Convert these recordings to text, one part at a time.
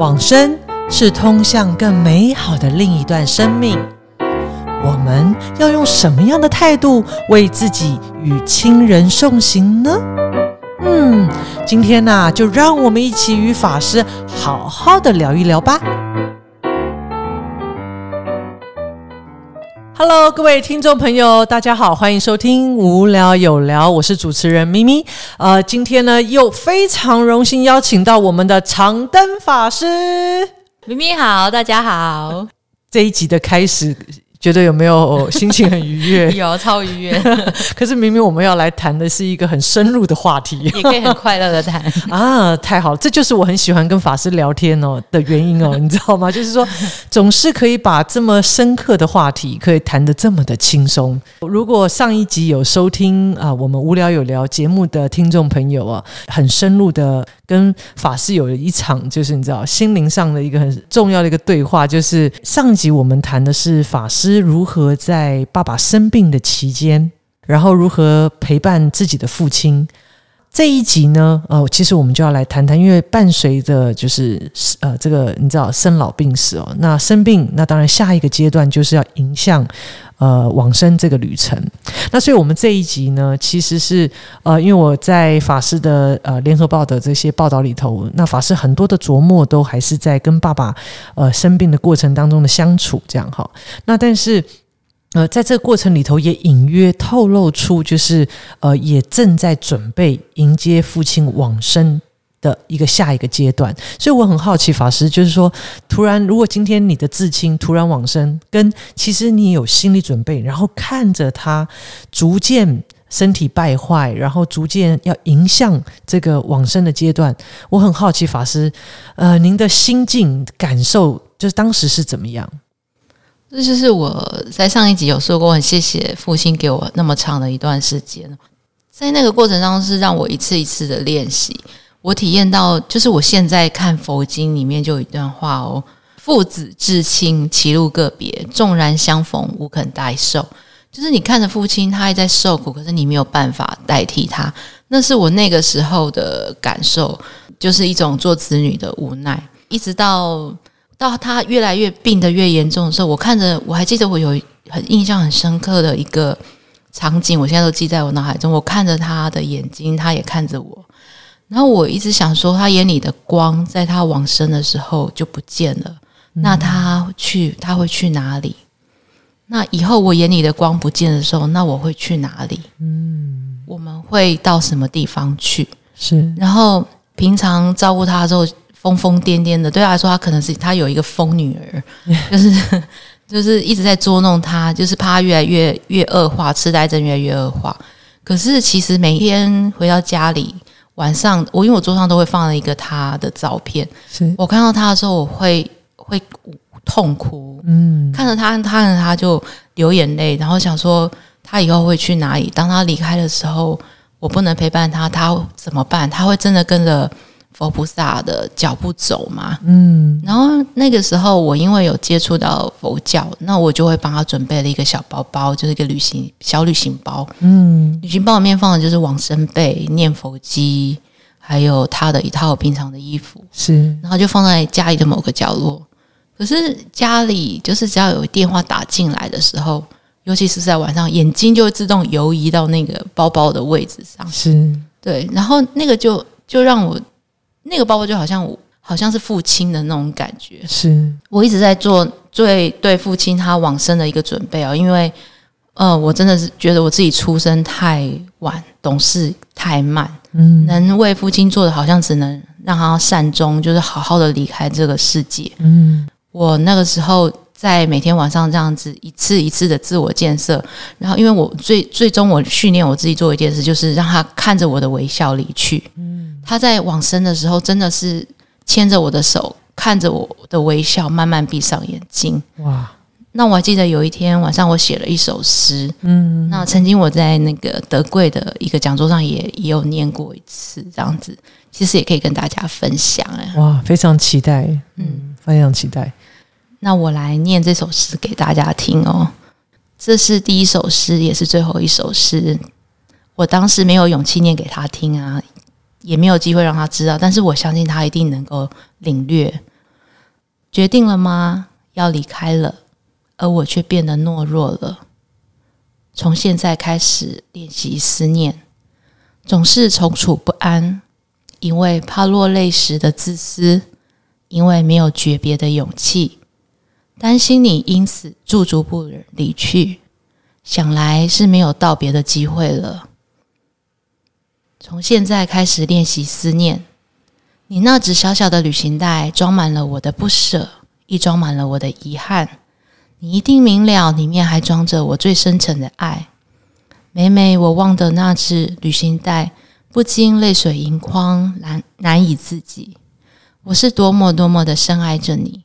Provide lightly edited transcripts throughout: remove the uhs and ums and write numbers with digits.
往生是通向更美好的另一段生命。我们要用什么样的态度为自己与亲人送行呢？今天就让我们一起与法师好好的聊一聊吧。Hello， 各位听众朋友，大家好，欢迎收听无聊有聊，我是主持人咪咪。今天呢，又非常荣幸邀请到我们的常灯法师。咪咪好，大家好。这一集的开始，觉得有没有心情很愉悦？有，超愉悦。可是明明我们要来谈的是一个很深入的话题，也可以很快乐的谈啊！太好了，这就是我很喜欢跟法师聊天的原因你知道吗？就是说，总是可以把这么深刻的话题可以谈得这么的轻松。如果上一集有收听我们无聊有聊节目的听众朋友很深入的跟法师有一场，就是你知道心灵上的一个很重要的一个对话，就是上一集我们谈的是法师如何在爸爸生病的期间，然后如何陪伴自己的父亲。这一集呢其实我们就要来谈谈，因为伴随着就是这个你知道生老病死那生病，那当然下一个阶段就是要迎向往生这个旅程。那所以我们这一集呢，其实是因为我在法师的联合报的这些报道里头，那法师很多的琢磨都还是在跟爸爸生病的过程当中的相处这样。那但是在这个过程里头也隐约透露出，就是也正在准备迎接父亲往生的一个下一个阶段。所以我很好奇法师，就是说突然如果今天你的至亲突然往生，跟其实你有心理准备，然后看着他逐渐身体败坏，然后逐渐要迎向这个往生的阶段，我很好奇法师您的心境感受就是当时是怎么样？这就是我在上一集有说过，很谢谢父亲给我那么长的一段时间，在那个过程中是让我一次一次的练习。我体验到，就是我现在看佛经里面就有一段话父子至亲，歧路个别，纵然相逢无肯代受。就是你看着父亲他还在受苦，可是你没有办法代替他，那是我那个时候的感受，就是一种做子女的无奈。一直到他越来越病得越严重的时候，我还记得我有很印象很深刻的一个场景，我现在都记在我脑海中。我看着他的眼睛，他也看着我，然后我一直想说，他眼里的光在他往生的时候就不见了，那他会去哪里？那以后我眼里的光不见的时候，那我会去哪里？我们会到什么地方去？是。然后平常照顾他之后疯疯癫癫的，对他来说，他可能是他有一个疯女儿，就是一直在捉弄他，就是怕他越来越恶化，痴呆症越来越恶化。可是其实每天回到家里，晚上因为我桌上都会放了一个他的照片，是我看到他的时候，我会痛哭，看着他就流眼泪，然后想说他以后会去哪里？当他离开的时候，我不能陪伴他，他怎么办？他会真的跟着佛菩萨的脚步走嘛？然后那个时候我因为有接触到佛教，那我就会帮他准备了一个小包包，就是一个旅行包。旅行包里面放的就是往生被、念佛机，还有他的一套平常的衣服，是。然后就放在家里的某个角落。可是家里就是只要有电话打进来的时候，尤其是在晚上，眼睛就会自动游移到那个包包的位置上，是。对，然后那个就让我。那个包包就好像是父亲的那种感觉，是我一直在做对父亲他往生的一个准备因为我真的是觉得我自己出生太晚，懂事太慢，能为父亲做的好像只能让他善终，就是好好的离开这个世界。我那个时候在每天晚上这样子一次一次的自我建设，然后因为我最终我训练我自己做一件事，就是让他看着我的微笑离去。他在往生的时候真的是牵着我的手，看着我的微笑，慢慢闭上眼睛。哇！那我还记得有一天晚上我写了一首诗，那曾经我在那个德贵的一个讲座上也有念过一次，这样子其实也可以跟大家分享。哇，非常期待，非常期待。那我来念这首诗给大家听这是第一首诗，也是最后一首诗。我当时没有勇气念给他听也没有机会让他知道，但是我相信他一定能够领略。决定了吗？要离开了，而我却变得懦弱了。从现在开始练习思念，总是躊躇不安，因为怕落泪时的自私，因为没有诀别的勇气，担心你因此驻足不忍离去，想来是没有道别的机会了。从现在开始练习思念，你那只小小的旅行袋装满了我的不舍，亦装满了我的遗憾。你一定明了里面还装着我最深沉的爱。每每我望的那只旅行袋，不禁泪水盈眶，难以自己。我是多么多么的深爱着你，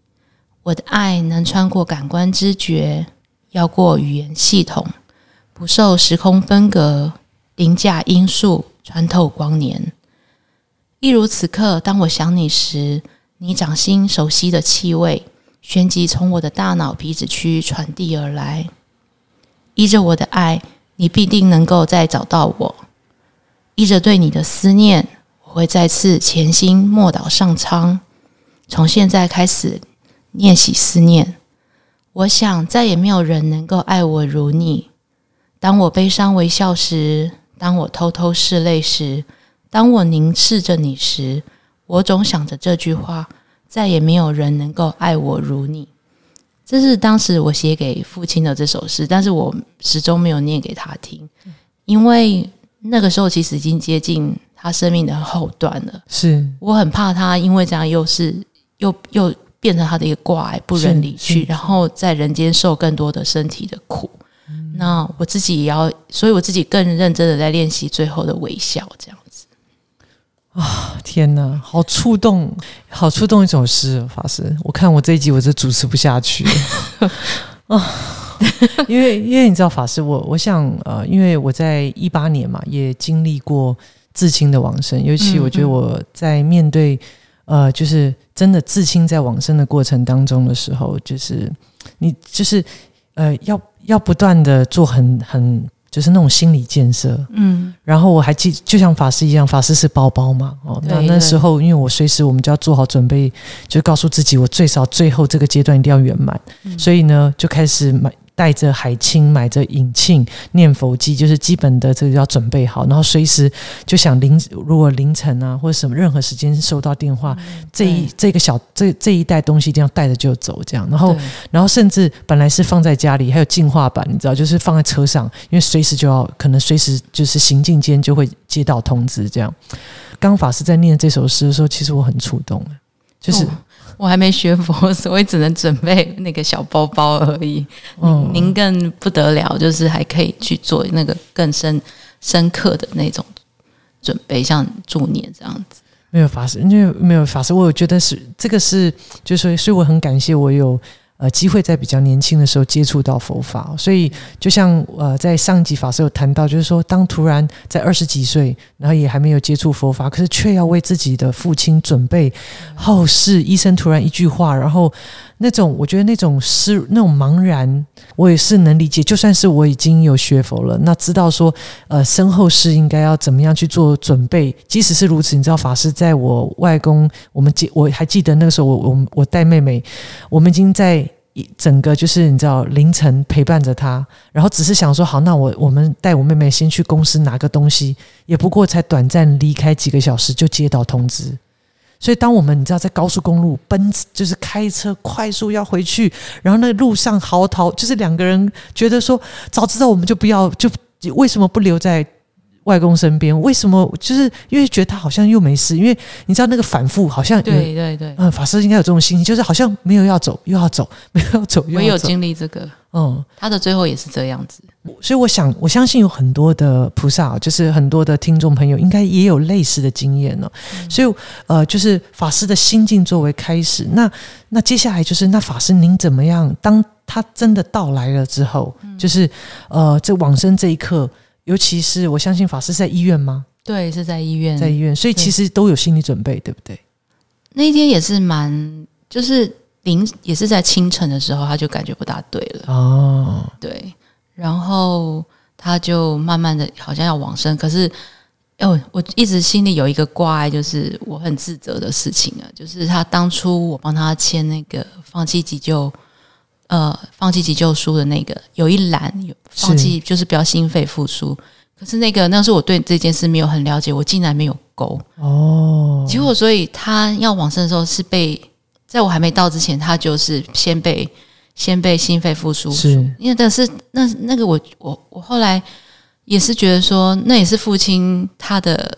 我的爱能穿过感官知觉，绕过语言系统，不受时空分隔、凌驾因素，穿透光年。例如此刻当我想你时，你掌心熟悉的气味旋即从我的大脑皮质区传递而来。依着我的爱，你必定能够再找到我。依着对你的思念，我会再次潜心默祷上苍。从现在开始练习思念，我想再也没有人能够爱我如你。当我悲伤微笑时，当我偷偷拭泪时，当我凝视着你时，我总想着这句话，再也没有人能够爱我如你。这是当时我写给父亲的这首诗，但是我始终没有念给他听，因为那个时候其实已经接近他生命的后段了，是我很怕他因为这样又变成他的一个挂碍不忍离去，然后在人间受更多的身体的苦。那我自己也要，所以我自己更认真的在练习最后的微笑，这样子。啊、哦，天哪，好触动，好触动一首诗，法师。我看我这一集我就主持不下去了啊。因为你知道法师，我想因为我在18年嘛，也经历过至亲的往生，尤其我觉得我在面对就是真的至亲在往生的过程当中的时候，就是你就是要不断的做很就是那种心理建设，嗯，然后我还记，就像法师一样，法师是包包嘛，哦，那时候因为我随时我们就要做好准备，就告诉自己我最少最后这个阶段一定要圆满，所以呢就开始带着海青，买着引磬，念佛机，就是基本的这个要准备好，然后随时就想如果凌晨啊或者什么任何时间收到电话，这一袋东西一定要带着就走这样，然后甚至本来是放在家里，还有净化版你知道，就是放在车上，因为随时就要可能随时就是行进间就会接到通知这样。刚法师在念这首诗的时候，其实我很触动，就是。我还没学佛，所以只能准备那个小包包而已。嗯、您更不得了，就是还可以去做那个更深刻的那种准备，像助念这样子。没有法师，因为没有法师，我觉得是这个是，就是所以我很感谢我有机会在比较年轻的时候接触到佛法，所以就像在上集法师有谈到，就是说当突然在20几岁，然后也还没有接触佛法，可是却要为自己的父亲准备后事，医生突然一句话，然后那种我觉得那种茫然我也是能理解，就算是我已经有学佛了，那知道说身后事应该要怎么样去做准备，即使是如此，你知道法师在我外公，我还记得那个时候我带妹妹，我们已经在整个就是你知道凌晨陪伴着他，然后只是想说好，那我们带我妹妹先去公司拿个东西，也不过才短暂离开几个小时就接到通知。所以当我们你知道在高速公路就是开车快速要回去，然后那路上嚎啕，就是两个人觉得说早知道我们就不要，就为什么不留在外公身边，为什么，就是因为觉得他好像又没事，因为你知道那个反复好像对、法师应该有这种心情，就是好像没有要走又要走，没有要走又要走。我也有经历这个，他的最后也是这样子。所以我相信有很多的菩萨，就是很多的听众朋友应该也有类似的经验了。所以就是法师的心境作为开始，那接下来就是那法师您怎么样，当他真的到来了之后，就是这往生这一刻，尤其是我相信法师在医院吗？对，是在医院，在医院，所以其实都有心理准备，对不对？那一天也是就是也是在清晨的时候，他就感觉不大对了。哦，对，然后他就慢慢的好像要往生，可是我一直心里有一个挂碍，就是我很自责的事情了，就是他当初我帮他签那个放弃急救书的那个有一栏有放弃，就是标心肺复苏，可是那时候我对这件事没有很了解，我竟然没有勾哦，结果所以他要往生的时候是被，在我还没到之前，他就是先被心肺复苏，是因为但是那个我后来也是觉得说，那也是父亲他的，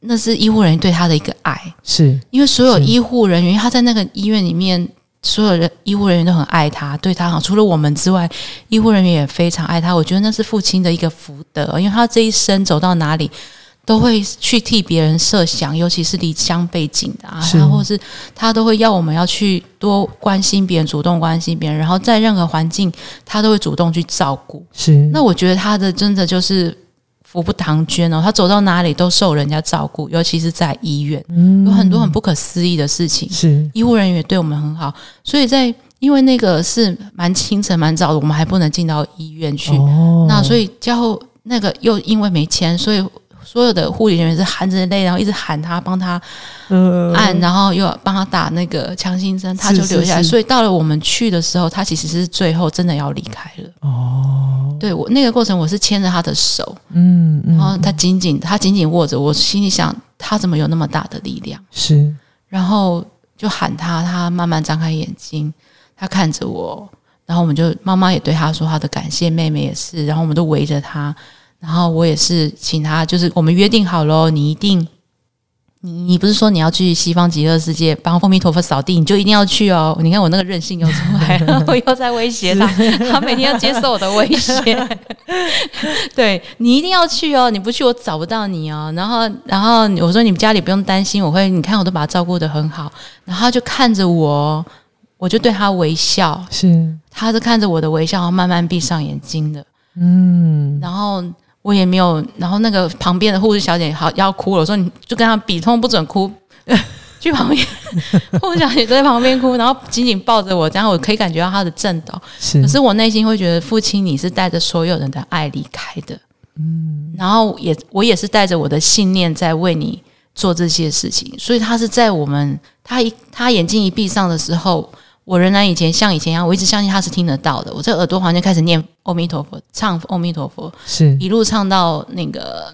那是医护人员对他的一个爱，是因为所有医护人员，他在那个医院里面，所有的医护人员都很爱他，对他好，除了我们之外，医护人员也非常爱他。我觉得那是父亲的一个福德，因为他这一生走到哪里都会去替别人设想，尤其是离乡背景的啊，或是他都会要我们要去多关心别人，主动关心别人，然后在任何环境他都会主动去照顾。是，那我觉得他的真的就是福不唐捐哦，他走到哪里都受人家照顾，尤其是在医院，有很多很不可思议的事情。是，医护人员也对我们很好，所以在因为那个是蛮清晨蛮早的，我们还不能进到医院去，哦，那所以加后那个又因为没钱，所以。所有的护理人员是含着泪，然后一直喊他，帮他按，然后又帮他打那个强心针，他就留下来。所以到了我们去的时候，他其实是最后真的要离开了。哦，对，我那个过程我是牵着他的手，然后他紧紧握着，我心里想他怎么有那么大的力量？是，然后就喊他，他慢慢张开眼睛，他看着我，然后我们就妈妈也对他说他的感谢，妹妹也是，然后我们都围着他。然后我也是请他，就是我们约定好咯，你一定，你不是说你要去西方极乐世界帮阿弥陀佛扫地，你就一定要去哦。你看我那个任性又出来了，我又在威胁他，他每天要接受我的威胁。对，你一定要去哦，你不去我找不到你哦。然后我说你们家里不用担心，我会，你看我都把他照顾得很好。然后他就看着我，我就对他微笑，是，他是看着我的微笑，然后慢慢闭上眼睛的，然后。我也没有，然后那个旁边的护士小姐好要哭了，我说你就跟她比，通不准哭，去旁边。护士小姐都在旁边哭，然后紧紧抱着我，然后我可以感觉到她的震抖。可是我内心会觉得，父亲你是带着所有人的爱离开的，然后我也是带着我的信念在为你做这些事情，所以他是在我们他眼睛一闭上的时候。我仍然像以前一样，我一直相信他是听得到的。我在耳朵旁边开始念阿弥陀佛，唱阿弥陀佛，是一路唱到那个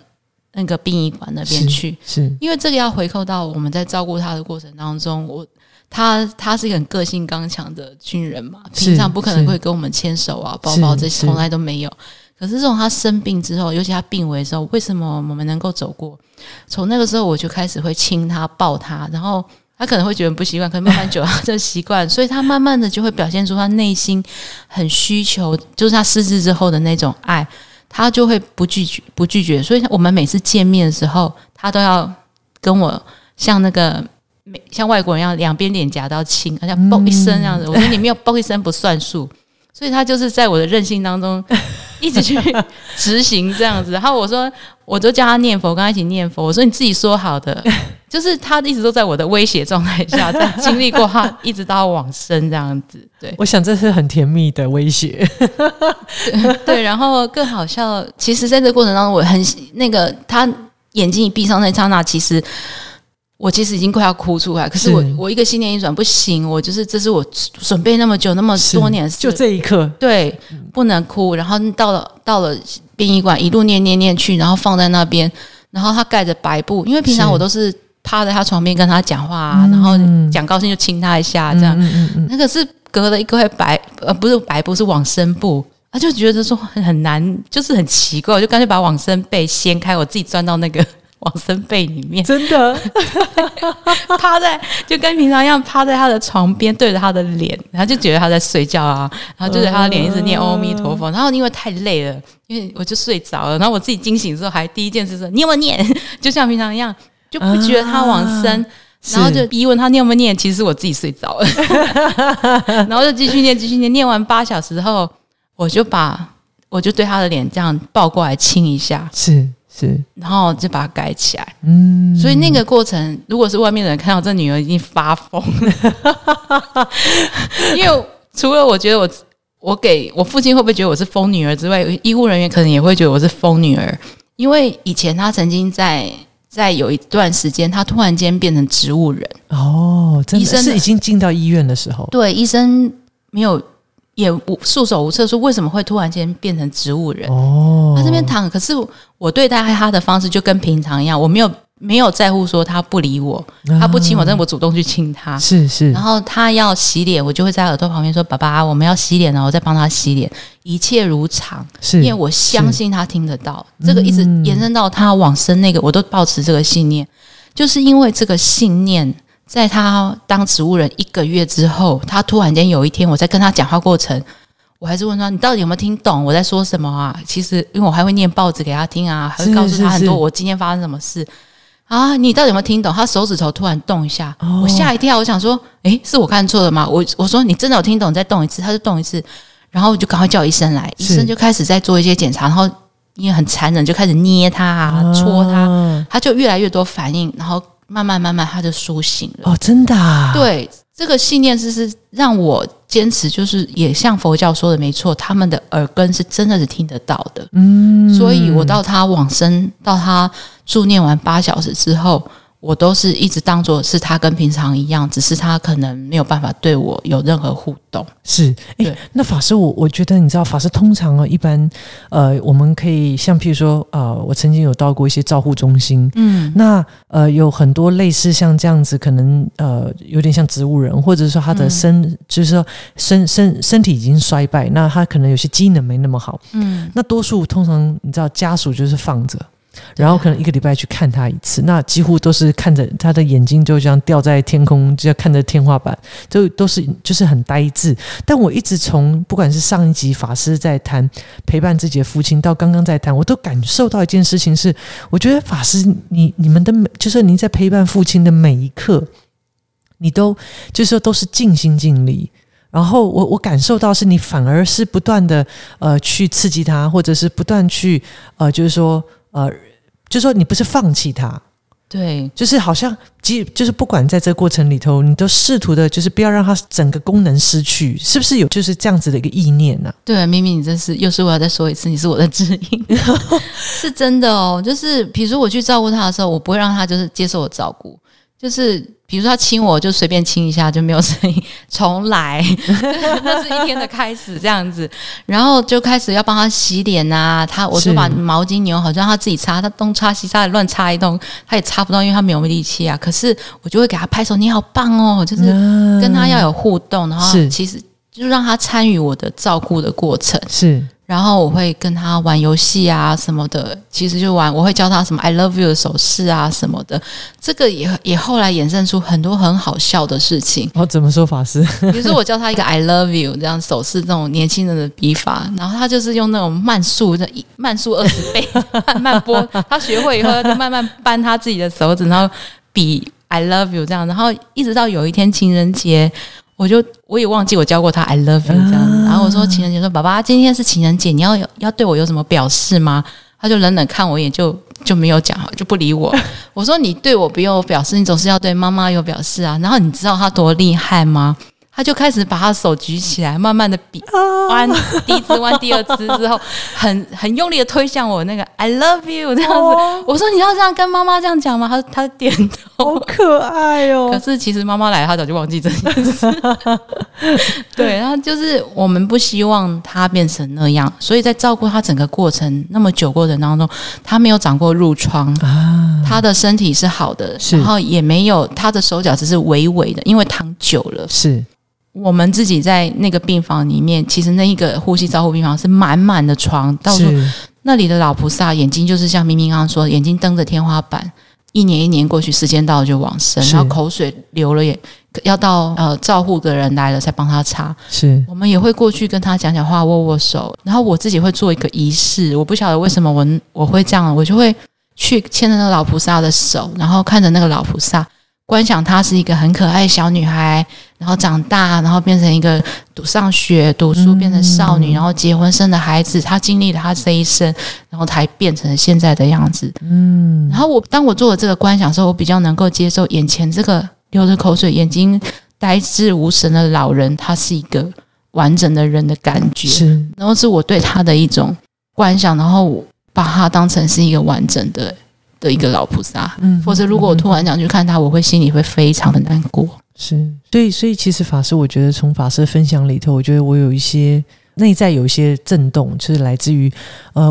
殡仪馆那边去。是因为这个要回扣到我们在照顾他的过程当中，他是一个很个性刚强的军人嘛，平常不可能会跟我们牵手啊、抱抱，这些从来都没有。可是从他生病之后，尤其他病危之后，为什么我们能够走过？从那个时候我就开始会亲他、抱他，然后。他可能会觉得不习惯，可能慢慢久他就习惯，所以他慢慢的就会表现出他内心很需求，就是他失智之后的那种爱，他就会不拒绝。所以我们每次见面的时候，他都要跟我像外国人一样，两边脸颊都要亲，而且啵一声这样子。我说你没有啵一声不算数，所以他就是在我的任性当中一直去执行这样子。然后我说，我就叫他念佛，跟他一起念佛。我说你自己说好的。就是他一直都在我的威胁状态下，在经历过他一直到往生这样子。对，我想这是很甜蜜的威胁。对，然后更好笑，其实在这个过程当中，我很他眼睛一闭上那一刹那，其实已经快要哭出来。可是我一个心念一转，不行，我就是这是我准备那么久那么多年，就这一刻，对，不能哭。然后到了殡仪馆，一路念去，然后放在那边，然后他盖着白布，因为平常我都是。趴在他床边跟他讲话啊，然后讲高兴就亲他一下，这样。那个是隔了一块白，不是白布，是往生布。他就觉得说很难，就是很奇怪，我就干脆把往生被掀开，我自己钻到那个往生被里面。真的，就跟平常一样趴在他的床边，对着他的脸，然后就觉得他在睡觉啊，然后对着他的脸一直念阿弥陀佛。然后因为太累了，因为我就睡着了，然后我自己惊醒之后，还第一件事说你有没有念，就像平常一样。就不觉得他往生，然后就逼问他念不念，其实我自己睡着了。然后就继续念，念完8小时之后，我就对他的脸这样抱过来亲一下，是，然后就把它盖起来。所以那个过程，如果是外面的人看到，这女儿已经发疯了。因为除了我觉得我给我父亲会不会觉得我是疯女儿之外，医护人员可能也会觉得我是疯女儿。因为以前他曾经在有一段时间他突然间变成植物人。哦，真的是已经进到医院的时候。对，医生没有也束手无策，说为什么会突然间变成植物人。哦，他这边躺，可是我对待他的方式就跟平常一样，我没有在乎说他不理我，他不亲我，但我主动去亲他。是是。然后他要洗脸，我就会在耳朵旁边说：“爸爸，我们要洗脸了。”我再帮他洗脸，一切如常。是，因为我相信他听得到。这个一直延伸到他往生那个，我都抱持这个信念。就是因为这个信念，在他当植物人1个月之后，他突然间有一天，我在跟他讲话过程，我还是问他：“你到底有没有听懂我在说什么啊？”其实，因为我还会念报纸给他听啊，还会告诉他很多我今天发生什么事。啊，你到底有没有听懂？他手指头突然动一下，哦，我吓一跳，我想说，诶，是我看错了吗？我说你真的有听懂？你再动一次，他就动一次，然后我就赶快叫医生来，医生就开始在做一些检查，然后因为很残忍，就开始捏他啊，戳他，他就越来越多反应，然后慢慢他就苏醒了。哦，真的啊？对，这个信念是让我坚持，就是也像佛教说的没错，他们的耳根是真的是听得到的。嗯，所以我到他往生，到他助念完8小时之后，我都是一直当作是他跟平常一样，只是他可能没有办法对我有任何互动。是，欸，那法师，我觉得你知道，法师通常哦，一般我们可以像譬如说我曾经有到过一些照护中心，嗯，那有很多类似像这样子，可能有点像植物人，或者说他的就是说身体已经衰败，那他可能有些机能没那么好，嗯，那多数通常你知道家属就是放着。然后可能1个礼拜去看他一次，那几乎都是看着他的眼睛就这样掉在天空，就看着天花板，都是就是很呆滞。但我一直从不管是上一集法师在谈陪伴自己的父亲，到刚刚在谈，我都感受到一件事情是，我觉得法师你们的就是您在陪伴父亲的每一刻，你都就是说都是尽心尽力。然后我感受到是你反而是不断的去刺激他，或者是不断去就是说。就是说你不是放弃他，对，就是好像就是不管在这个过程里头，你都试图的就是不要让他整个功能失去，是不是有就是这样子的一个意念啊？对，明明你这是又是我要再说一次，你是我的指引。是真的哦，就是比如说我去照顾他的时候，我不会让他就是接受我照顾，就是比如说他亲我就随便亲一下就没有声音，重来。那是一天的开始这样子，然后就开始要帮他洗脸啊，我就把毛巾扭好，就让他自己擦，他东擦西擦乱擦一通，他也擦不到，因为他没有力气啊。可是我就会给他拍手，你好棒哦，就是跟他要有互动，然后其实就让他参与我的照顾的过程。是。然后我会跟他玩游戏啊什么的，其实就玩，我会教他什么 I love you 的手势啊什么的，这个也后来衍生出很多很好笑的事情。哦，怎么说法师？比如说我教他一个 I love you 这样手势，这种年轻人的笔法，然后他就是用那种慢速20倍慢慢拨，他学会以后他就慢慢扳他自己的手指，然后比 I love you 这样，然后一直到有一天情人节。我也忘记我教过他 I love you 这样子，然后我说情人节，说爸爸今天是情人节，你要对我有什么表示吗？他就冷冷看我一眼，就没有讲，就不理我。我说你对我不用表示，你总是要对妈妈有表示啊。然后你知道他多厉害吗？他就开始把他的手举起来，慢慢的比弯，第一只弯第二只之后，很用力的推向我那个 I love you 这样子。哦，我说你要这样跟妈妈这样讲吗？他点头，好可爱哦。可是其实妈妈来，他早就忘记这件事。对，然后就是我们不希望他变成那样，所以在照顾他整个过程那么久过程当中，他没有长过褥疮啊，他的身体是好的，然后也没有他的手脚只是微微的，因为躺久了是。我们自己在那个病房里面，其实那一个呼吸照护病房是满满的床，到处那里的老菩萨眼睛就是像明明刚刚说，眼睛瞪着天花板，一年过去，时间到了就往生，然后口水流了也要到照护的人来了才帮他擦。是，我们也会过去跟他讲讲话，握握手，然后我自己会做一个仪式，我不晓得为什么我会这样，我就会去牵着那个老菩萨的手，然后看着那个老菩萨。观想她是一个很可爱的小女孩，然后长大，然后变成一个上学读书，变成少女，然后结婚生了孩子，她经历了她这一生，然后才变成现在的样子。嗯，然后当我做了这个观想的时候，我比较能够接受眼前这个流着口水、眼睛呆滞无神的老人，他是一个完整的人的感觉。是，然后是我对他的一种观想，然后把他当成是一个完整的一个老菩萨，否则如果我突然想去看他，我会心里会非常的难过。是，所以其实法师，我觉得从法师的分享里头，我觉得我有一些内在有一些震动，就是来自于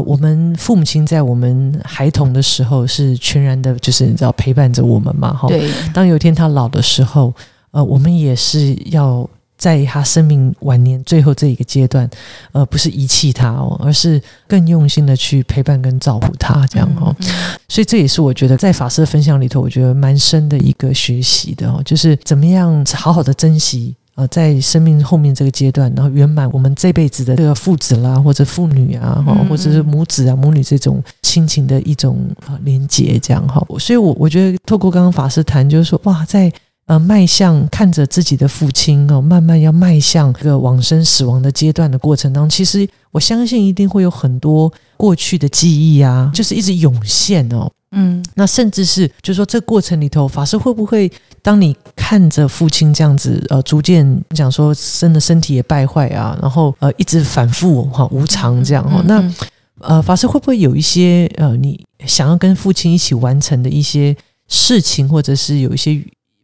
我们父母亲在我们孩童的时候是全然的，就是你知道陪伴着我们嘛，对。当有一天他老的时候，我们也是要在他生命晚年最后这一个阶段，不是遗弃他而是更用心的去陪伴跟照顾他这样所以这也是我觉得在法师的分享里头，我觉得蛮深的一个学习的就是怎么样好好的珍惜在生命后面这个阶段，然后圆满我们这辈子的这个父子啦，或者父女啊，或者是母子啊、母女这种亲情的一种连结，这样所以我觉得透过刚刚法师谈，就是说哇，在迈向看着自己的父亲慢慢要迈向这个往生死亡的阶段的过程当中，其实我相信一定会有很多过去的记忆啊，就是一直涌现那甚至是就是说这过程里头，法师会不会当你看着父亲这样子逐渐讲说真的身体也败坏啊，然后一直反复无常这样那法师会不会有一些你想要跟父亲一起完成的一些事情，或者是有一些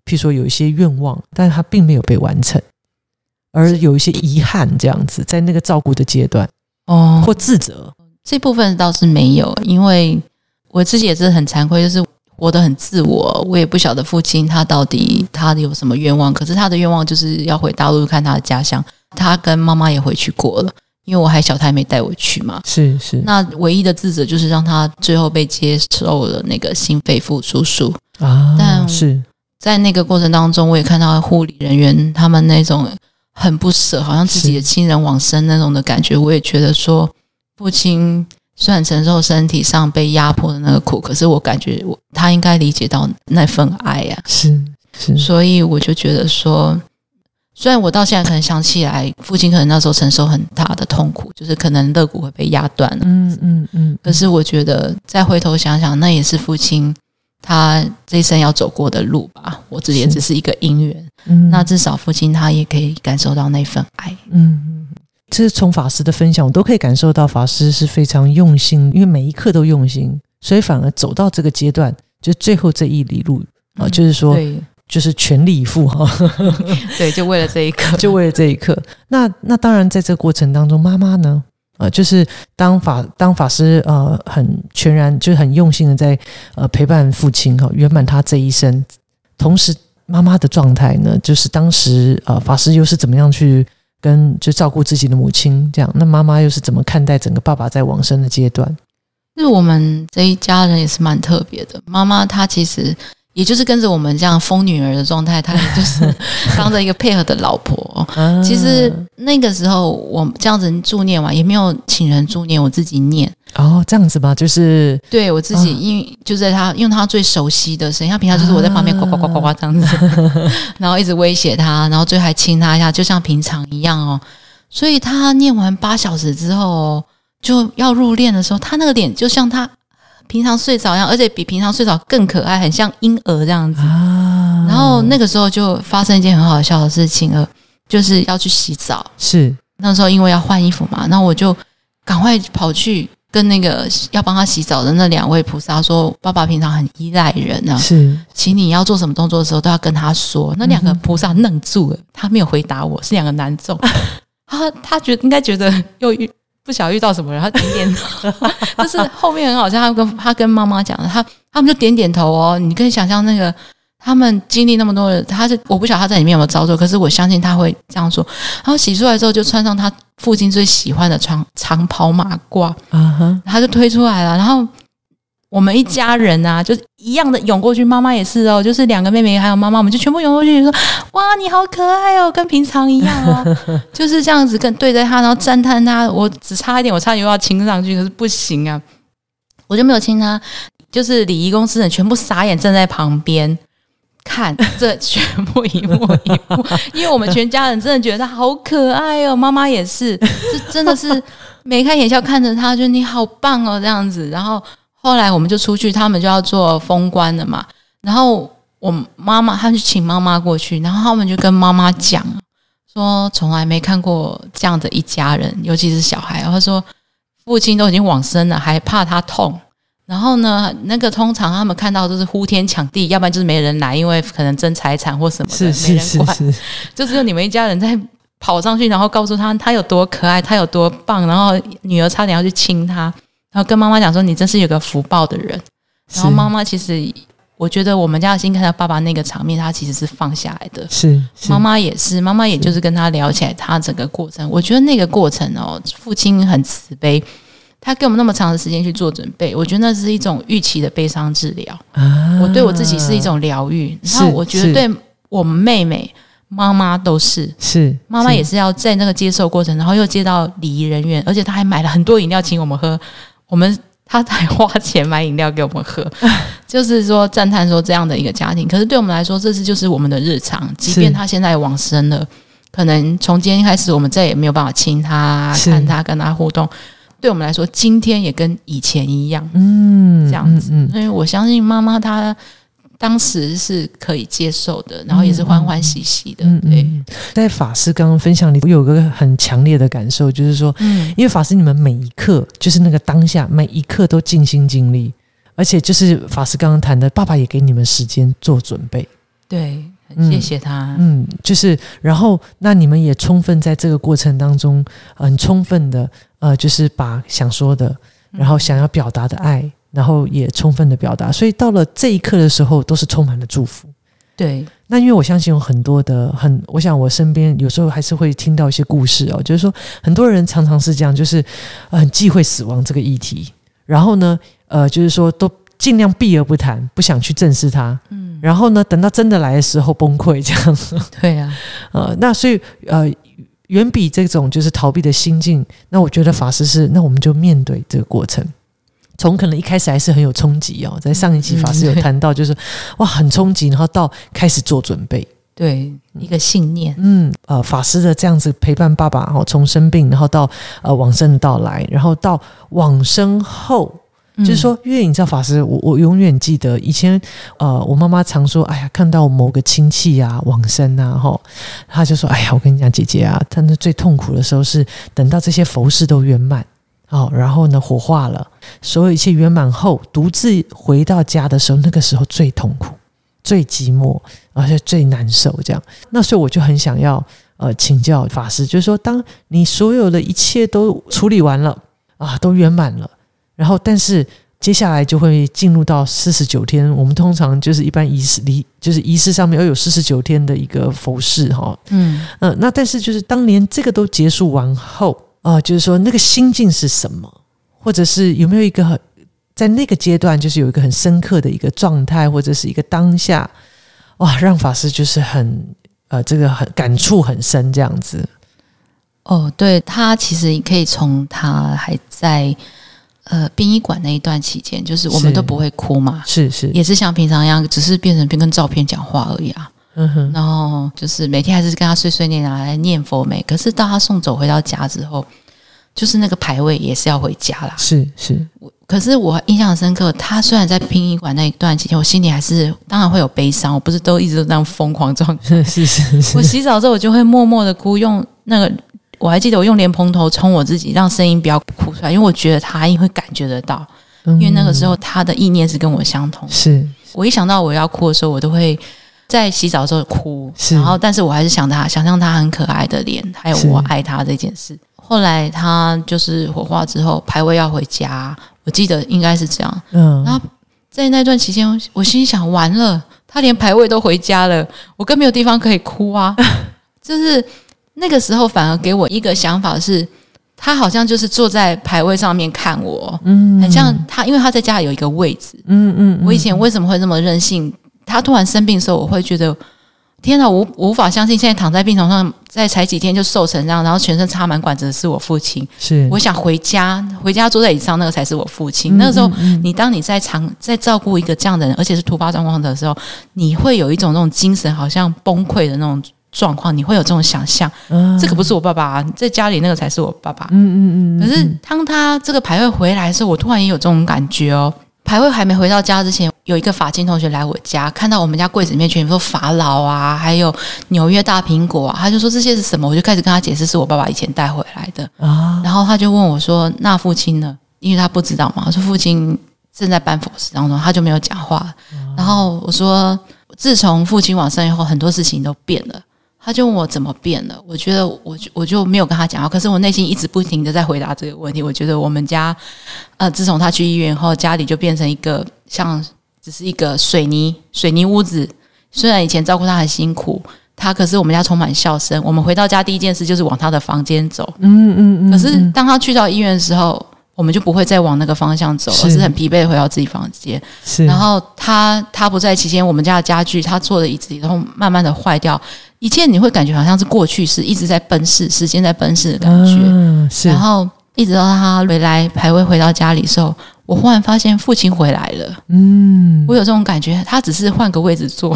譬如说有一些愿望，但是他并没有被完成，而有一些遗憾这样子，在那个照顾的阶段或自责，这部分倒是没有。因为我自己也是很惭愧，就是活得很自我，我也不晓得父亲他到底他有什么愿望，可是他的愿望就是要回大陆看他的家乡，他跟妈妈也回去过了，因为我还小，他还没带我去嘛。是。那唯一的自责就是让他最后被接受了那个心肺复苏术啊，但是在那个过程当中，我也看到护理人员他们那种很不舍，好像自己的亲人往生那种的感觉。我也觉得说，父亲虽然承受身体上被压迫的那个苦，可是我感觉他应该理解到那份爱啊。是。所以我就觉得说，虽然我到现在可能想起来，父亲可能那时候承受很大的痛苦，就是可能肋骨会被压断可是我觉得再回头想想，那也是父亲他这一生要走过的路吧，我自己也只是一个因缘那至少父亲他也可以感受到那份爱这是从法师的分享，我都可以感受到法师是非常用心，因为每一刻都用心，所以反而走到这个阶段，就最后这一里路就是说就是全力以赴对，就为了这一刻那当然在这个过程当中，妈妈呢就是当法师很全然就是很用心的在陪伴父亲圆满他这一生，同时妈妈的状态呢，就是当时法师又是怎么样去就照顾自己的母亲这样，那妈妈又是怎么看待整个爸爸在往生的阶段？那我们这一家人也是蛮特别的，妈妈她其实也就是跟着我们这样疯女儿的状态，她也就是当着一个配合的老婆其实那个时候我这样子助念完，也没有请人助念，我自己念这样子吧，就是对我自己因为就在她用她最熟悉的声音，她平常就是我在旁边呱呱呱呱呱这样子然后一直威胁她，然后最后还亲她一下，就像平常一样所以她念完8小时之后就要入殓的时候，她那个脸就像她平常睡着一样，而且比平常睡着更可爱，很像婴儿这样子然后那个时候就发生一件很好笑的事情了，就是要去洗澡，是那时候因为要换衣服嘛，那我就赶快跑去跟那个要帮他洗澡的那2位菩萨说，爸爸平常很依赖人是，请你要做什么动作的时候都要跟他说。那2个菩萨愣住了，他没有回答我，是2个男众他应该觉得又不晓得遇到什么人，他点点头就是后面很好笑，他跟妈妈讲的，他们就点点头你可以想象那个他们经历那么多人，我不晓得他在里面有没有遭受，可是我相信他会这样说。然后洗出来之后就穿上他父亲最喜欢的长袍马褂他就推出来了，然后我们一家人就一样的涌过去，妈妈也是就是2个妹妹还有妈妈，我们就全部涌过去说，哇你好可爱跟平常一样就是这样子跟对着她，然后赞叹她，我只差一点，我差点又要亲上去，可是不行我就没有亲她，就是礼仪公司人全部傻眼站在旁边看这全部一幕一幕因为我们全家人真的觉得她好可爱妈妈也是真的是眉开眼笑看着她，就你好棒这样子。然后后来我们就出去，他们就要做封棺了嘛，然后我妈妈他们就请妈妈过去，然后他们就跟妈妈讲说，从来没看过这样的一家人，尤其是小孩。他说父亲都已经往生了，还怕他痛。然后呢，那个通常他们看到就是呼天抢地，要不然就是没人来，因为可能争财产或什么的，是没人管，是就只有你们一家人在跑上去，然后告诉他他有多可爱，他有多棒，然后女儿差点要去亲他，然后跟妈妈讲说你真是有个福报的人。然后妈妈其实我觉得我们家的心看到爸爸那个场面，他其实是放下来的，是妈妈也就是跟他聊起来他整个过程。我觉得那个过程哦，父亲很慈悲，他给我们那么长的时间去做准备，我觉得那是一种预期的悲伤治疗啊。我对我自己是一种疗愈，然后我觉得对我妹妹妈妈都是妈妈也是要在那个接受过程，然后又接到礼仪人员，而且他还买了很多饮料请我们喝，他还花钱买饮料给我们喝就是说赞叹说这样的一个家庭。可是对我们来说这是就是我们的日常，即便他现在往生了，可能从今天开始我们再也没有办法亲他、看他、跟他互动，对我们来说今天也跟以前一样，这样子。因为我相信妈妈她当时是可以接受的，然后也是欢欢喜喜的，对。在法师刚刚分享里，我有个很强烈的感受，就是说，因为法师你们每一刻就是那个当下每一刻都尽心尽力，而且就是法师刚刚谈的，爸爸也给你们时间做准备，对，很谢谢他。就是然后那你们也充分在这个过程当中，很充分的就是把想说的，然后想要表达的爱，然后也充分的表达，所以到了这一刻的时候，都是充满了祝福。对，那因为我相信有很多的我想我身边有时候还是会听到一些故事哦，就是说很多人常常是这样，就是很忌讳死亡这个议题，然后呢，就是说都尽量避而不谈，不想去正视它。然后呢，等到真的来的时候崩溃这样子。对啊，那所以远比这种就是逃避的心境，那我觉得法师是，那我们就面对这个过程。从可能一开始还是很有冲击哦，在上一集法师有谈到，就是哇很冲击，然后到开始做准备，对一个信念。法师的这样子陪伴爸爸哦，从生病然后到往生的到来，然后到往生后。就是说，因为你知道法师，我永远记得以前，我妈妈常说，哎呀，看到某个亲戚啊往生啊，哈，她就说，哎呀，我跟你讲，姐姐啊，她那最痛苦的时候是等到这些佛事都圆满，然后呢火化了，所有一切圆满后，独自回到家的时候，那个时候最痛苦、最寂寞，而且最难受，这样。那所以我就很想要请教法师，就是说，当你所有的一切都处理完了啊，都圆满了。然后但是接下来就会进入到49天，我们通常就是一般仪式就是仪式上面要有49天的一个佛事那但是就是当年这个都结束完后就是说那个心境是什么，或者是有没有一个在那个阶段就是有一个很深刻的一个状态，或者是一个当下哇让法师就是很这个很感触很深这样子。对，他其实可以从他还在殡仪馆那一段期间，就是我们都不会哭嘛，是也是像平常一样，只是变成跟照片讲话而已啊。然后就是每天还是跟他碎碎念来念佛美，可是到他送走回到家之后，就是那个牌位也是要回家啦，是。可是我印象深刻，他虽然在殡仪馆那一段期间，我心里还是当然会有悲伤，我不是都一直都这样疯狂状态，是。我洗澡之后我就会默默的哭，用那个。我还记得我用莲蓬头冲我自己，让声音不要哭出来，因为我觉得他会感觉得到，因为那个时候他的意念是跟我相同。是我一想到我要哭的时候，我都会在洗澡的时候哭，然后但是我还是想象他很可爱的脸，还有我爱他这件事。后来他就是火化之后，牌位要回家，我记得应该是这样。然后在那段期间，我心想完了，他连牌位都回家了，我更没有地方可以哭啊，就是。那个时候反而给我一个想法是，他好像就是坐在牌位上面看我，很像他，因为他在家里有一个位置，我以前为什么会这么任性？他突然生病的时候，我会觉得天哪，我无法相信，现在躺在病床上，再才几天就瘦成这样，然后全身插满管子的是我父亲。是，我想回家坐在椅子上，那个才是我父亲。那个时候，当你在照顾一个这样的人，而且是突发状况的时候，你会有一种那种精神好像崩溃的那种。状况你会有这种想象，这个不是我爸爸啊，在家里那个才是我爸爸。可是当他这个牌位回来的时候，我突然也有这种感觉哦。排位还没回到家之前，有一个法金同学来我家，看到我们家柜子里面全部都法老啊，还有纽约大苹果啊，他就说这些是什么，我就开始跟他解释是我爸爸以前带回来的啊。然后他就问我说那父亲呢，因为他不知道嘛，我说父亲正在办佛事当中，他就没有讲话啊。然后我说自从父亲往生以后，很多事情都变了。他就问我怎么变了，我觉得我就没有跟他讲话，可是我内心一直不停的在回答这个问题。我觉得我们家自从他去医院后，家里就变成一个像只是一个水泥屋子，虽然以前照顾他很辛苦，他可是我们家充满笑声。我们回到家第一件事就是往他的房间走，可是当他去到医院的时候，我们就不会再往那个方向走，而是很疲惫的回到自己房间。然后他不在期间，我们家的家具，他坐的椅子，然后慢慢的坏掉，一切你会感觉好像是过去式，一直在奔逝，时间在奔逝的感觉。然后一直到他回来排位回到家里的时候，我忽然发现父亲回来了。我有这种感觉，他只是换个位置坐。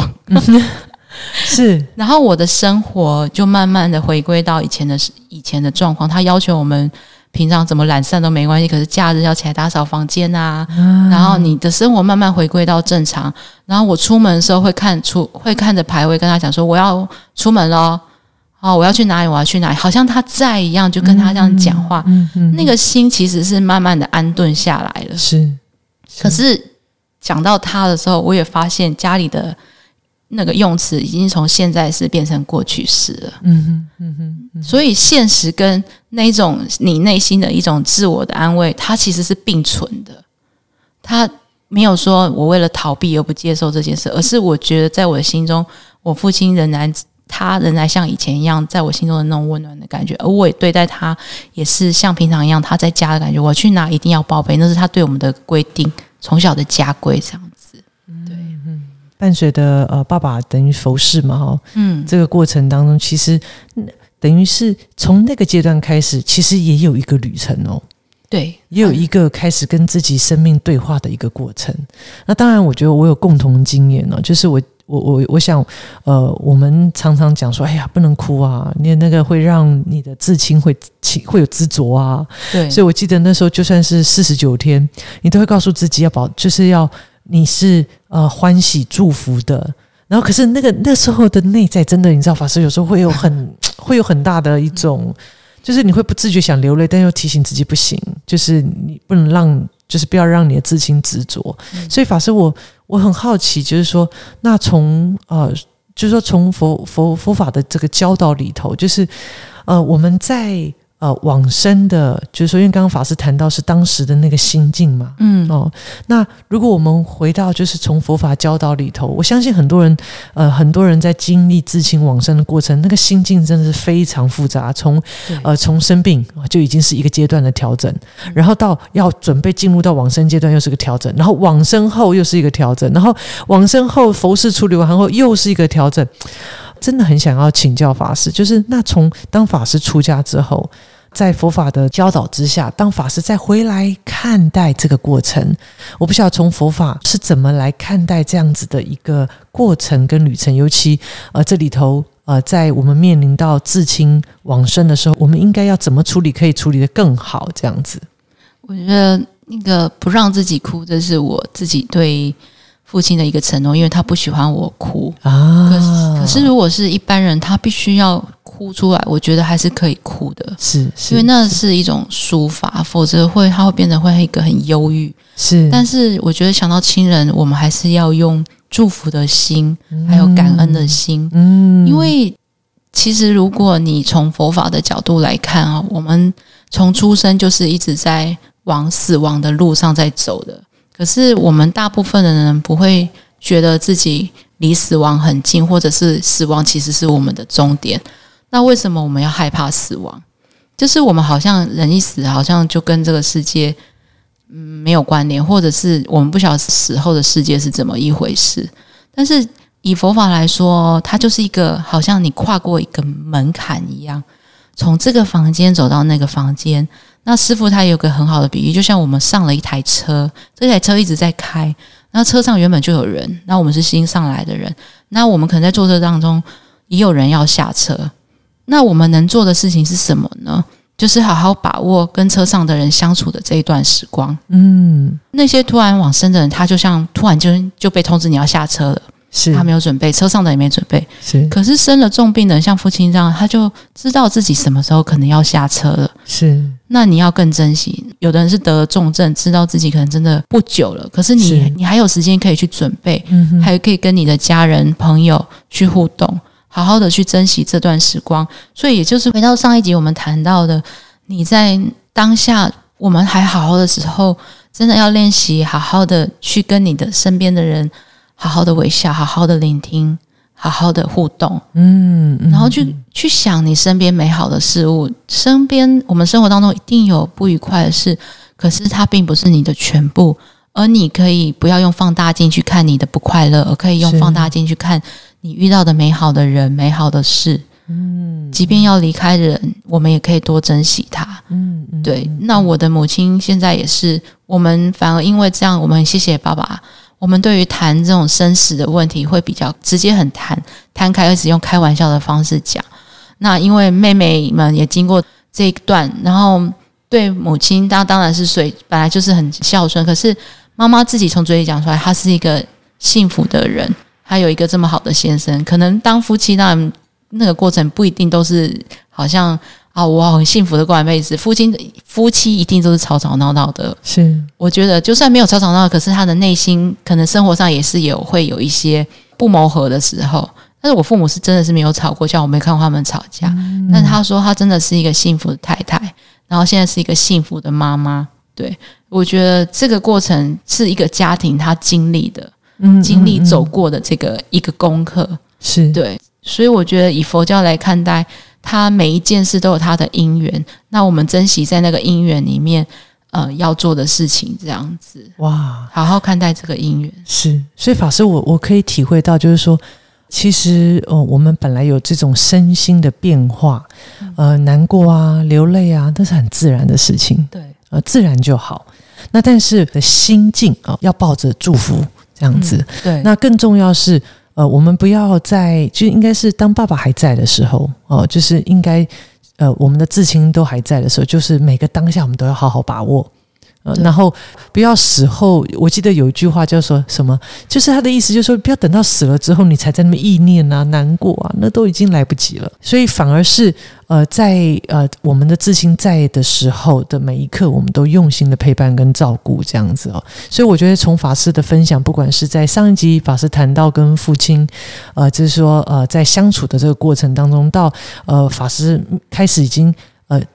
是，然后我的生活就慢慢的回归到以前的状况。他要求我们平常怎么懒散都没关系，可是假日要起来打扫房间啊，然后你的生活慢慢回归到正常。然后我出门的时候会看着牌位跟他讲说我要出门咯，我要去哪里，我要去哪里，好像他在一样，就跟他这样讲话。那个心其实是慢慢的安顿下来了。是，可是讲到他的时候，我也发现家里的那个用词已经从现在式变成过去式了。所以现实跟那种你内心的一种自我的安慰，它其实是并存的。它没有说我为了逃避而不接受这件事，而是我觉得在我的心中，我父亲仍然像以前一样，在我心中的那种温暖的感觉。而我也对待他也是像平常一样，他在家的感觉，我去哪一定要报备，那是他对我们的规定，从小的家规这样子。伴随的爸爸等于佛事嘛，这个过程当中，其实等于是从那个阶段开始，其实也有一个旅程哦。对，也有一个开始跟自己生命对话的一个过程。那当然，我觉得我有共同经验哦，就是我想，我们常常讲说，哎呀，不能哭啊，你那个会让你的至亲会有执着啊。对，所以我记得那时候就算是49天，你都会告诉自己要就是要。你是欢喜祝福的，然后可是那时候的内在真的，你知道法师有时候会有很大的一种，就是你会不自觉想流泪，但又提醒自己不行，就是你不能让，就是不要让你的自信执着。所以法师，我很好奇，就是说，那从就是说从佛法的这个教导里头，就是我们在。往生的，就是说，因为刚刚法师谈到是当时的那个心境嘛，那如果我们回到就是从佛法教导里头，我相信很多人在经历至亲往生的过程，那个心境真的是非常复杂，从生病就已经是一个阶段的调整，然后到要准备进入到往生阶段又是个调整，然后往生后又是一个调整，然后往生后佛事处理完后又是一个调整。真的很想要请教法师，就是那从当法师出家之后，在佛法的教导之下，当法师再回来看待这个过程，我不晓得从佛法是怎么来看待这样子的一个过程跟旅程，尤其这里头在我们面临到至亲往生的时候，我们应该要怎么处理，可以处理得更好这样子。我觉得那个不让自己哭，这是我自己对父亲的一个承诺，因为他不喜欢我哭啊。可是如果是一般人，他必须要哭出来，我觉得还是可以哭的，是因为那是一种抒发，否则他会变成会一个很忧郁。是，但是我觉得想到亲人，我们还是要用祝福的心，还有感恩的心。因为其实如果你从佛法的角度来看啊，我们从出生就是一直在往死亡的路上在走的。可是我们大部分的人不会觉得自己离死亡很近，或者是死亡其实是我们的终点。那为什么我们要害怕死亡？就是我们好像人一死，好像就跟这个世界没有关联，或者是我们不晓得死后的世界是怎么一回事。但是以佛法来说，它就是一个好像你跨过一个门槛一样，从这个房间走到那个房间。那师父他有个很好的比喻，就像我们上了一台车，这台车一直在开，那车上原本就有人，那我们是新上来的人，那我们可能在坐车当中也有人要下车，那我们能做的事情是什么呢？就是好好把握跟车上的人相处的这一段时光。嗯，那些突然往生的人，他就像突然就被通知你要下车了，是他没有准备，车上的也没准备，是。可是生了重病的人，像父亲这样，他就知道自己什么时候可能要下车了，是。那你要更珍惜。有的人是得了重症，知道自己可能真的不久了，可是你还有时间可以去准备，嗯，还可以跟你的家人朋友去互动，好好的去珍惜这段时光。所以也就是回到上一集我们谈到的，你在当下我们还好好的时候，真的要练习好好的去跟你的身边的人好好的微笑，好好的聆听，好好的互动。 然后去想你身边美好的事物。身边我们生活当中一定有不愉快的事，可是它并不是你的全部，而你可以不要用放大镜去看你的不快乐，而可以用放大镜去看你遇到的美好的人，美好的事。即便要离开的人，我们也可以多珍惜他。对，那我的母亲现在也是，我们反而因为这样，我们很谢谢爸爸，我们对于谈这种生死的问题会比较直接，很摊开，而且用开玩笑的方式讲。那因为妹妹们也经过这一段，然后对母亲当然是随本来就是很孝顺，可是妈妈自己从嘴里讲出来，她是一个幸福的人，她有一个这么好的先生。可能当夫妻，当然那个过程不一定都是好像啊，我很幸福的过完辈子。夫妻一定都是吵吵闹闹的。是，我觉得就算没有吵吵闹，可是她的内心可能生活上也是会有一些不谋合的时候。但是我父母是真的是没有吵过架，我没看过他们吵架。但她说她真的是一个幸福的太太，然后现在是一个幸福的妈妈。对，我觉得这个过程是一个家庭他经历的，经历走过的这个一个功课。是，对，所以我觉得以佛教来看待，他每一件事都有他的因缘，那我们珍惜在那个因缘里面要做的事情，这样子。哇，好好看待这个因缘。是，所以法师，我可以体会到，就是说其实我们本来有这种身心的变化，难过啊，流泪啊，那是很自然的事情。对，自然就好。那但是心境要抱着祝福，这样子。对。那更重要是我们不要在，就应该是当爸爸还在的时候就是应该我们的至亲都还在的时候，就是每个当下我们都要好好把握。然后不要死后，我记得有一句话叫说什么，就是他的意思就是说，不要等到死了之后你才在那么意念啊难过啊，那都已经来不及了。所以反而是在我们的至亲在的时候的每一刻，我们都用心的陪伴跟照顾，这样子。所以我觉得从法师的分享，不管是在上一集法师谈到跟父亲就是说在相处的这个过程当中，到法师开始已经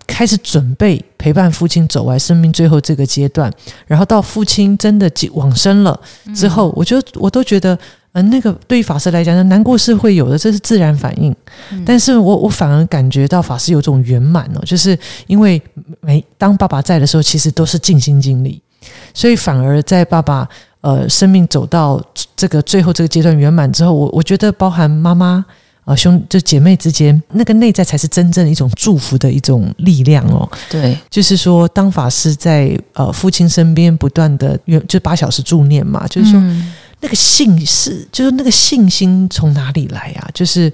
开始准备陪伴父亲走完生命最后这个阶段，然后到父亲真的往生了之后，我都觉得那个对于法师来讲，难过是会有的，这是自然反应。但是我反而感觉到法师有种圆满就是因为当爸爸在的时候，其实都是尽心尽力，所以反而在爸爸生命走到这个最后这个阶段圆满之后，我觉得包含妈妈就姐妹之间，那个内在才是真正一种祝福的一种力量对，就是说当法师在父亲身边不断的就8小时助念嘛，就是说那个信心从哪里来啊？就是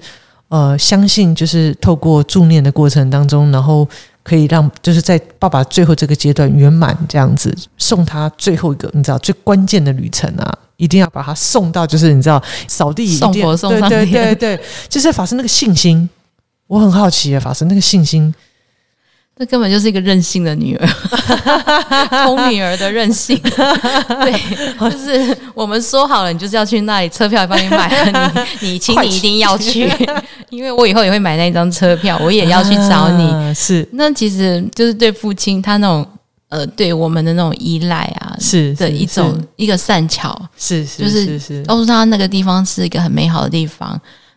相信，就是透过助念的过程当中，然后可以让就是在爸爸最后这个阶段圆满，这样子送他最后一个你知道最关键的旅程啊。一定要把他送到，就是你知道扫地送佛送上天。对对对对，就是法师那个信心，我很好奇法师那个信心，那根本就是一个任性的女儿，疯女儿的任性。对，就是我们说好了，你就是要去那里，车票也帮你买了，你请你一定要去，因为我以后也会买那张车票，我也要去找你。是，那其实就是对父亲他那种。对我们的那种依赖啊，是的一种一个善巧，就是告诉他那个地方是一个很美好的地方，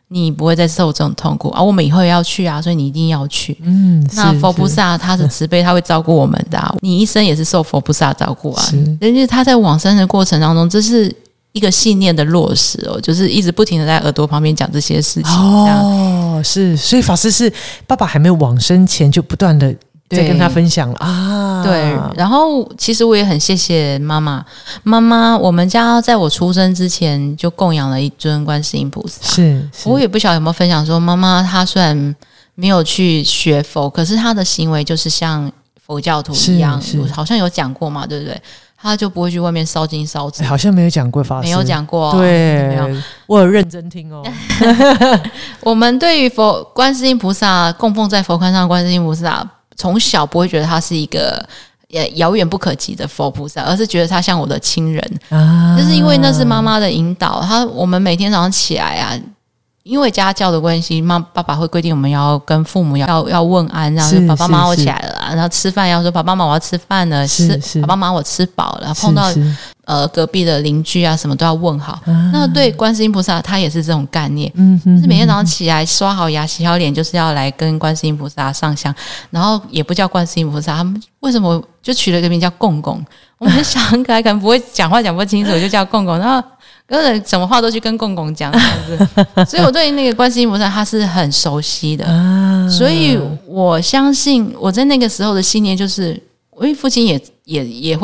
你不会再受这种痛苦啊。我们以后也要去啊，所以你一定要去。那佛菩萨他是慈悲，他会照顾我们的啊。你一生也是受佛菩萨照顾啊。但是他在往生的过程当中，这是一个信念的落实就是一直不停的在耳朵旁边讲这些事情。是，所以法师是爸爸还没有往生前就不断的。再跟他分享了啊，对。然后其实我也很谢谢妈妈，我们家在我出生之前就供养了一尊观世音菩萨。是，我也不晓得有没有分享说，妈妈她虽然没有去学佛，可是他的行为就是像佛教徒一样，好像有讲过嘛，对不对？他就不会去外面烧金烧纸，好像没有讲过法师，没有讲过、哦，对，没有，我有认真听哦。我们对于佛观世音菩萨供奉在佛龛上，观世音菩萨从小不会觉得他是一个遥远不可及的佛菩萨，而是觉得他像我的亲人啊，就是因为那是妈妈的引导。我们每天早上起来啊，因为家教的关系，爸爸会规定我们要跟父母要问安，然后爸爸妈妈我起来了、啊，然后吃饭要说爸爸妈妈我要吃饭了，爸爸妈妈我吃饱了，碰到隔壁的邻居啊什么都要问好。那对观世音菩萨他也是这种概念，就是每天早上起来刷好牙洗好脸，就是要来跟观世音菩萨上香，然后也不叫观世音菩萨，他们为什么就取了一个名叫共共？我们小很可爱，可能不会讲话讲不清楚，就叫共共，然后什么话都去跟公公讲，所以我对那个观世音菩萨他是很熟悉的、啊、所以我相信我在那个时候的信念就是，因为父亲也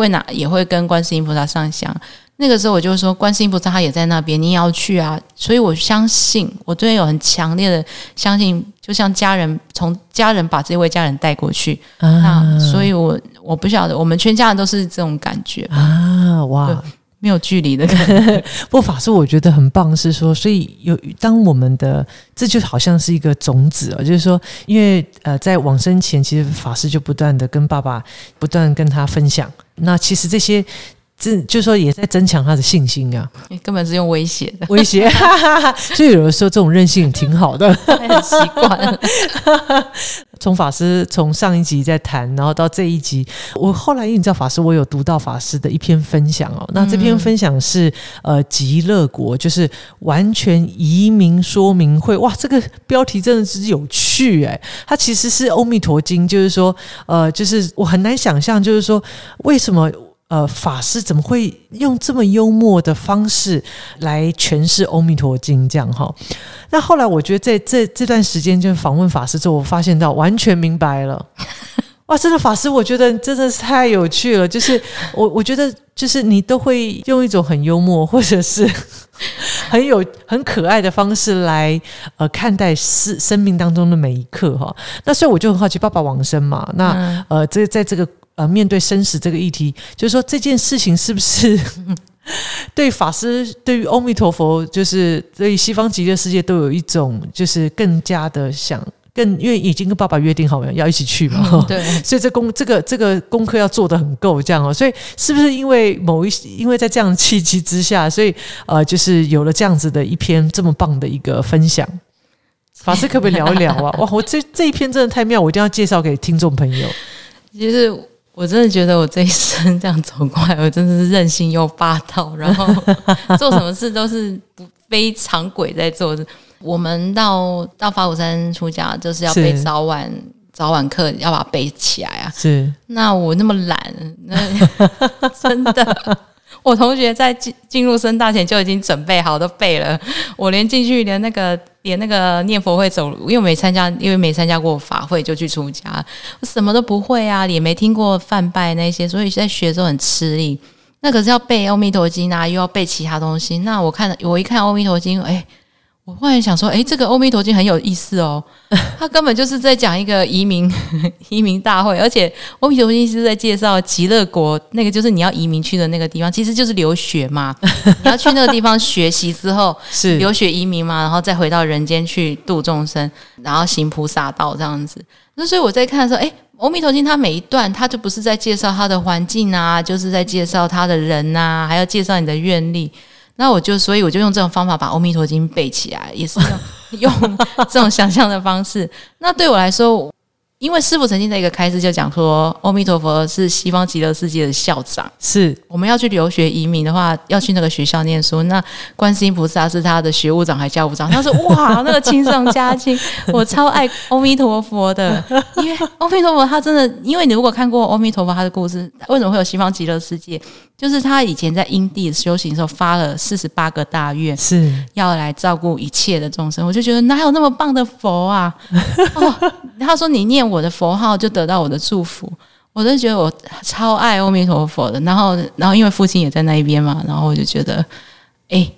会跟观世音菩萨上香，那个时候我就说观世音菩萨他也在那边，你也要去啊，所以我相信我对有很强烈的相信，就像家人从家人把这位家人带过去、啊、那所以我不晓得我们全家人都是这种感觉吧啊，哇。没有距离的感觉。不过法师我觉得很棒是说，所以当我们的这就好像是一个种子、哦、就是说因为在往生前其实法师就不断的跟爸爸不断跟他分享，那其实这些就是说也在增强他的信心啊，根本是用威胁的，威胁，所以有的时候这种韧性挺好的，很习惯。从法师从上一集在谈，然后到这一集，我后来因为你知道法师，我有读到法师的一篇分享哦，那这篇分享是极乐国，就是完全移民说明会，哇，这个标题真的是有趣哎、欸，它其实是《阿弥陀经》，就是说就是我很难想象，就是说为什么。法师怎么会用这么幽默的方式来诠释《阿弥陀经》这样齁？那后来我觉得在这段时间就访问法师之后，我发现到完全明白了。哇，真的法师，我觉得真的是太有趣了。就是我觉得就是你都会用一种很幽默或者是很可爱的方式来看待生命当中的每一刻齁。那所以我就很好奇，爸爸往生嘛，那在这个。面对生死这个议题，就是说这件事情是不是对法师对于阿弥陀佛就是对于西方极乐世界都有一种就是更加的因为已经跟爸爸约定好了要一起去嘛、嗯、对，所以这个功课要做得很够这样哦，所以是不是因为在这样的契机之下，所以就是有了这样子的一篇这么棒的一个分享，法师可不可以聊一聊啊？哇，我这一篇真的太妙，我一定要介绍给听众朋友。其实我真的觉得我这一生这样走过来，我真的是任性又霸道，然后做什么事都是不非常轨在做。我们到法鼓山出家，就是要背早晚课，要把它背起来啊。是，那我那么懒，那真的，我同学在进入升大前就已经准备好都背了，我连进去连那个念佛会走，因为没参加过法会就去出家，我什么都不会啊，也没听过梵拜那些，所以在学的时候很吃力。那可是要背《阿弥陀经》啊，又要背其他东西。那我一看《阿弥陀经》，我忽然想说，这个《阿弥陀经》很有意思哦，它根本就是在讲一个移民大会，而且《阿弥陀经》是在介绍极乐国，那个就是你要移民去的那个地方，其实就是留学嘛，你要去那个地方学习之后，是留学移民嘛，然后再回到人间去度众生，然后行菩萨道这样子。那所以我在看的时候，《阿弥陀经》它每一段，它就不是在介绍它的环境啊，就是在介绍它的人啊，还要介绍你的愿力。那所以我就用这种方法把《阿弥陀经》背起来，也是用这种想象的方式。那对我来说，因为师父曾经在一个开示就讲说，阿弥陀佛是西方极乐世界的校长，是我们要去留学移民的话，要去那个学校念书，那观世音菩萨是他的学务长还教务长。他说哇，那个亲上加亲，我超爱阿弥陀佛的，因为阿弥陀佛他真的，因为你如果看过阿弥陀佛他的故事，为什么会有西方极乐世界，就是他以前在因地修行的时候发了48个大愿，是要来照顾一切的众生。我就觉得哪有那么棒的佛啊哦，他说你念我的佛号就得到我的祝福，我就觉得我超爱阿弥陀佛的。然后因为父亲也在那一边嘛，然后我就觉得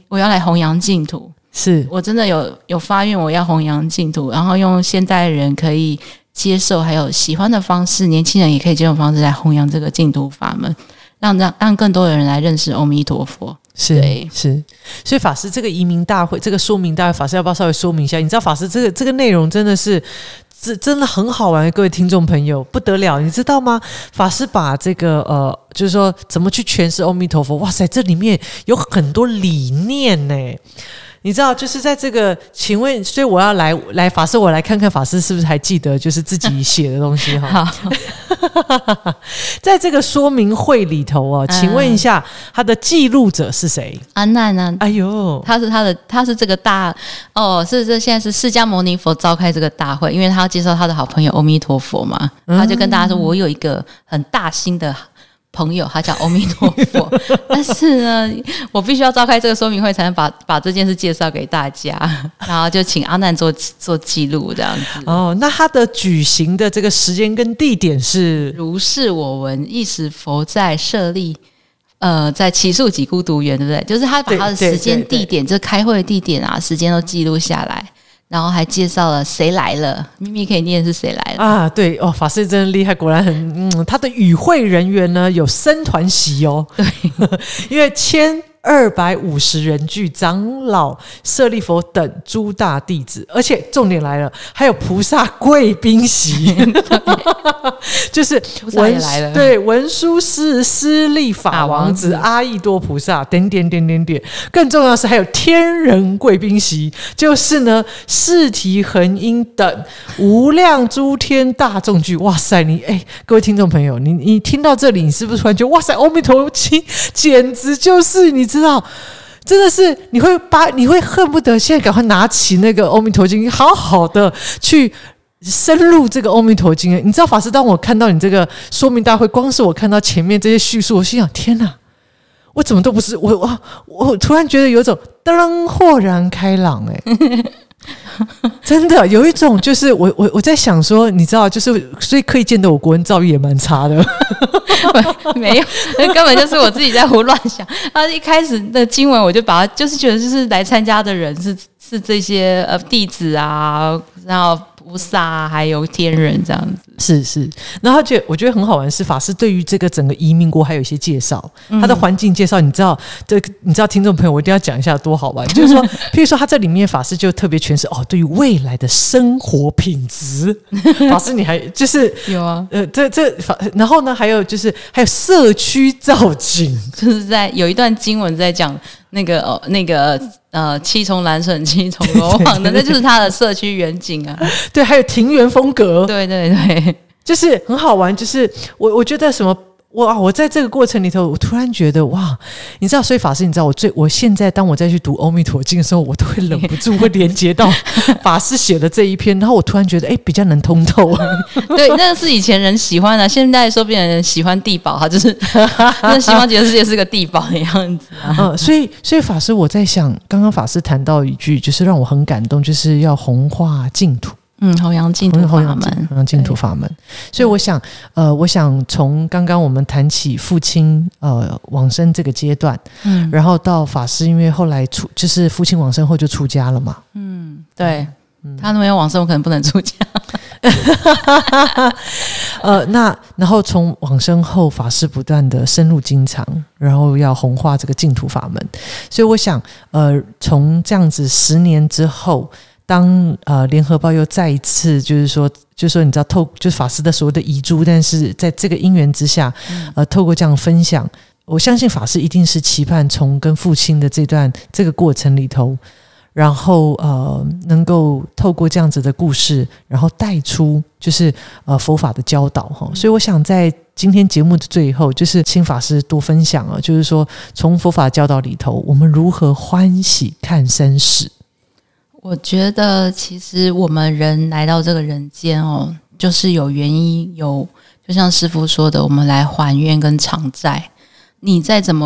我要来弘扬净土。是我真的有发愿我要弘扬净土，然后用现代人可以接受还有喜欢的方式，年轻人也可以接受的方式来弘扬这个净土法门，让更多的人来认识阿弥陀佛。是，所以法师这个移民大会，这个说明大会，法师要不要稍微说明一下？你知道法师这个内容真的是真的很好玩，各位听众朋友不得了，你知道吗？法师把这个就是说怎么去诠释阿弥陀佛，哇塞，这里面有很多理念呢。你知道，就是在这个，请问，所以我要来法师，我来看看法师是不是还记得，就是自己写的东西哈。在这个说明会里头啊，请问一下，他的记录者是谁？阿难啊，哎呦，他是这个大哦，是现在是释迦牟尼佛召开这个大会，因为他要介绍他的好朋友阿弥陀佛嘛，他就跟大家说，我有一个很大心的朋友，他叫阿弥陀佛，但是呢，我必须要召开这个说明会，才能把这件事介绍给大家，然后就请阿难做记录这样子。哦，那他的举行的这个时间跟地点是？如是我闻，一时佛在舍利，在祇树给孤独园，对不对？就是他把他的时间、地点，就是开会的地点啊，时间都记录下来。然后还介绍了谁来了，秘密可以念是谁来了啊？对哦，法师真的厉害，果然很他的与会人员呢有僧团席哦，对，因为1250人聚长老、舍利佛等诸大弟子，而且重点来了，还有菩萨贵宾席，就是文殊师、施利法王子、阿逸多菩萨点。更重要的是还有天人贵宾席，就是呢释提恒因等无量诸天大众聚。哇塞，各位听众朋友，你听到这里，你是不是突然觉得哇塞，阿弥陀经简直就是你？知道，真的是你会恨不得现在赶快拿起那个《阿弥陀经》，好好的去深入这个《阿弥陀经》。你知道，法师，当我看到你这个说明大会，光是我看到前面这些叙述，我心想：天哪，我怎么都不是我突然觉得有一种灯豁然开朗真的有一种，就是我在想说，你知道，就是所以可以见得我国文造诣也蛮差的没有，那根本就是我自己在胡乱想。他一开始的经文我就把它，就是觉得就是来参加的人是这些弟子啊，然后菩萨、还有天人这样子，是。然后我觉得很好玩是，法师对于这个整个移民国还有一些介绍，他的环境介绍，你知道听众朋友我一定要讲一下多好玩，就是说，譬如说他这里面法师就特别诠释对于未来的生活品质，法师你还就是有啊，然后呢还有就是还有社区造景，就是在有一段经文在讲。七重蓝笋七重罗网的，那就是他的社区远景啊。对，还有庭园风格。对，就是很好玩。就是我觉得什么，我在这个过程里头，我突然觉得哇，你知道，所以法师，你知道我现在当我再去读《阿弥陀经》的时候，我都会忍不住会连接到法师写的这一篇，然后我突然觉得比较能通透。对，那是以前人喜欢的，现在说不定人喜欢地堡，他就是那喜欢觉得世界是个地堡的样子所以法师，我在想，刚刚法师谈到一句，就是让我很感动，就是要弘化净土。弘扬净土法门，所以我想，从刚刚我们谈起父亲往生这个阶段，然后到法师，因为后来就是父亲往生后就出家了嘛，对，他没有往生，我可能不能出家。那然后从往生后，法师不断的深入经藏，然后要弘化这个净土法门，所以我想，从这样子10年之后。当联合报又再一次就是说你知道就是法师的所谓的遗珠，但是在这个因缘之下，透过这样分享，我相信法师一定是期盼从跟父亲的这个过程里头，然后能够透过这样子的故事，然后带出就是佛法的教导哈。所以我想在今天节目的最后，就是请法师多分享啊，就是说从佛法教导里头，我们如何欢喜看生死。我觉得其实我们人来到这个人间就是有原因，就像师父说的，我们来还愿跟偿债。你在这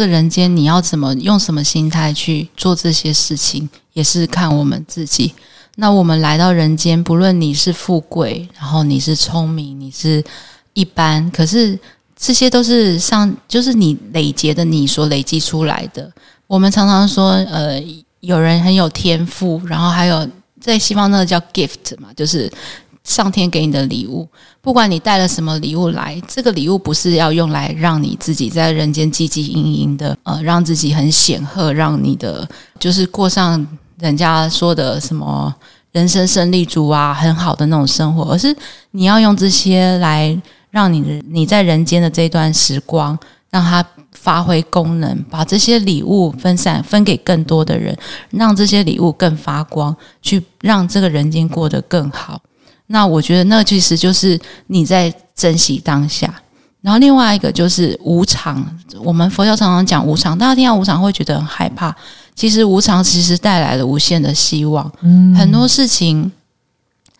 个人间，你要怎么用什么心态去做这些事情，也是看我们自己。那我们来到人间，不论你是富贵，然后你是聪明，你是一般，可是这些都是就是你累积出来的。我们常常说有人很有天赋，然后还有在西方那个叫 gift 嘛，就是上天给你的礼物，不管你带了什么礼物来，这个礼物不是要用来让你自己在人间汲汲营营的，让自己很显赫，让你的就是过上人家说的什么人生胜利组啊，很好的那种生活，而是你要用这些来让你在人间的这段时光让它发挥功能，把这些礼物分给更多的人，让这些礼物更发光，去让这个人间过得更好。那我觉得那其实就是你在珍惜当下。然后另外一个就是无常，我们佛教常常讲无常，大家听到无常会觉得很害怕，其实无常其实带来了无限的希望。很多事情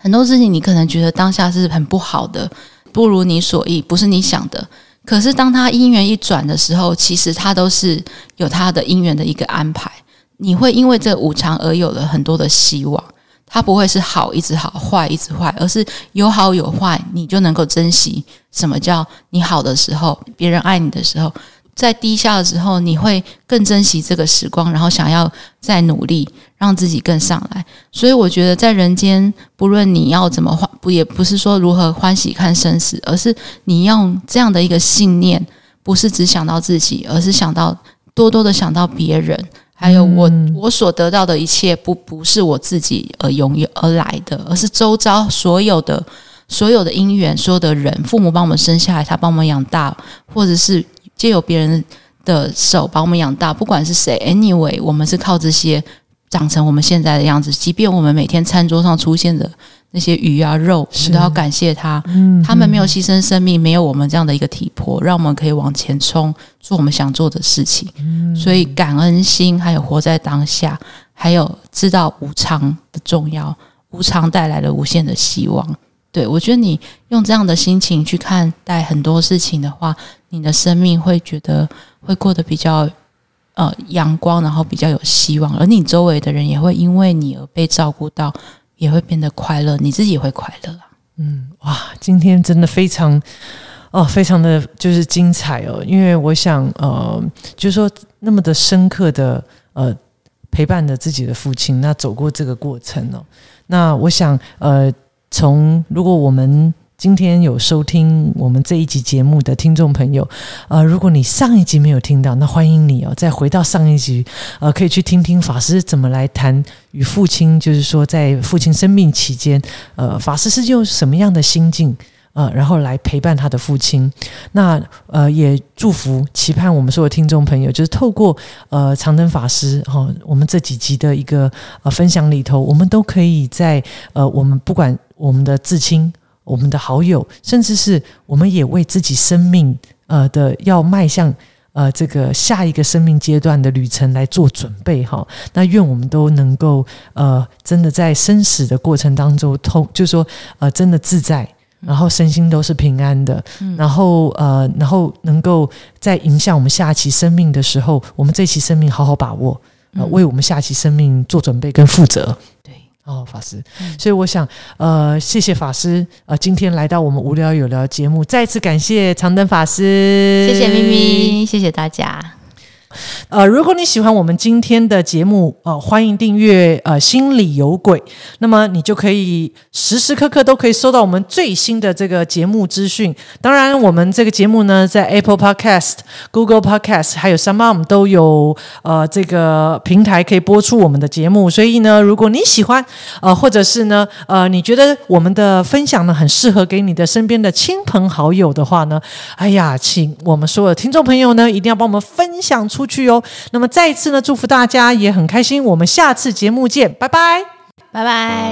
你可能觉得当下是很不好的，不如你所意，不是你想的，可是当它因缘一转的时候，其实它都是有它的因缘的一个安排，你会因为这无常而有了很多的希望。它不会是好一直好，坏一直坏，而是有好有坏，你就能够珍惜什么叫你好的时候，别人爱你的时候，在低下的时候你会更珍惜这个时光，然后想要再努力让自己更上来。所以我觉得在人间，不论你要怎么也不是说如何欢喜看生死，而是你用这样的一个信念，不是只想到自己，而是多多的想到别人，还有我所得到的一切不是我自己而拥有而来的，而是周遭所有的因缘，所有的人，父母帮我们生下来，他帮我们养大，或者是借由别人的手把我们养大，不管是谁 anyway 我们是靠这些长成我们现在的样子。即便我们每天餐桌上出现的那些鱼啊肉，我们都要感谢他，他们没有牺牲生命，没有我们这样的一个体魄，让我们可以往前冲，做我们想做的事情。所以感恩心，还有活在当下，还有知道无常的重要，无常带来了无限的希望。对，我觉得你用这样的心情去看待很多事情的话，你的生命会觉得会过得比较阳光，然后比较有希望，而你周围的人也会因为你而被照顾到，也会变得快乐，你自己也会快乐啊。哇，今天真的非常的就是精彩哦，因为我想就是说那么的深刻的陪伴着自己的父亲，那走过这个过程哦，那我想如果我们今天有收听我们这一集节目的听众朋友，如果你上一集没有听到，那欢迎你再回到上一集，可以去听听法师怎么来谈与父亲，就是说在父亲生病期间，法师是用什么样的心境，然后来陪伴他的父亲。那也祝福期盼我们所有听众朋友，就是透过常灯法师我们这几集的一个分享里头，我们都可以在我们不管我们的至亲，我们的好友，甚至是我们也为自己生命的要迈向这个下一个生命阶段的旅程来做准备哈。那愿我们都能够真的在生死的过程当中，就是说真的自在，然后身心都是平安的，然后能够在影响我们下期生命的时候，我们这期生命好好把握，为我们下期生命做准备跟负责。对，法师，所以我想谢谢法师今天来到我们无聊有聊节目，再次感谢常灯法师，谢谢咪咪，谢谢大家。如果你喜欢我们今天的节目，欢迎订阅心理有鬼，那么你就可以时时刻刻都可以收到我们最新的这个节目资讯。当然我们这个节目呢，在 Apple Podcast、 Google Podcast 还有 SoundOn 都有这个平台可以播出我们的节目。所以呢，如果你喜欢或者是呢你觉得我们的分享呢很适合给你的身边的亲朋好友的话呢，请我们所有听众朋友呢一定要帮我们分享出去哦。那么再一次呢，祝福大家，也很开心，我们下次节目见，拜拜，拜拜。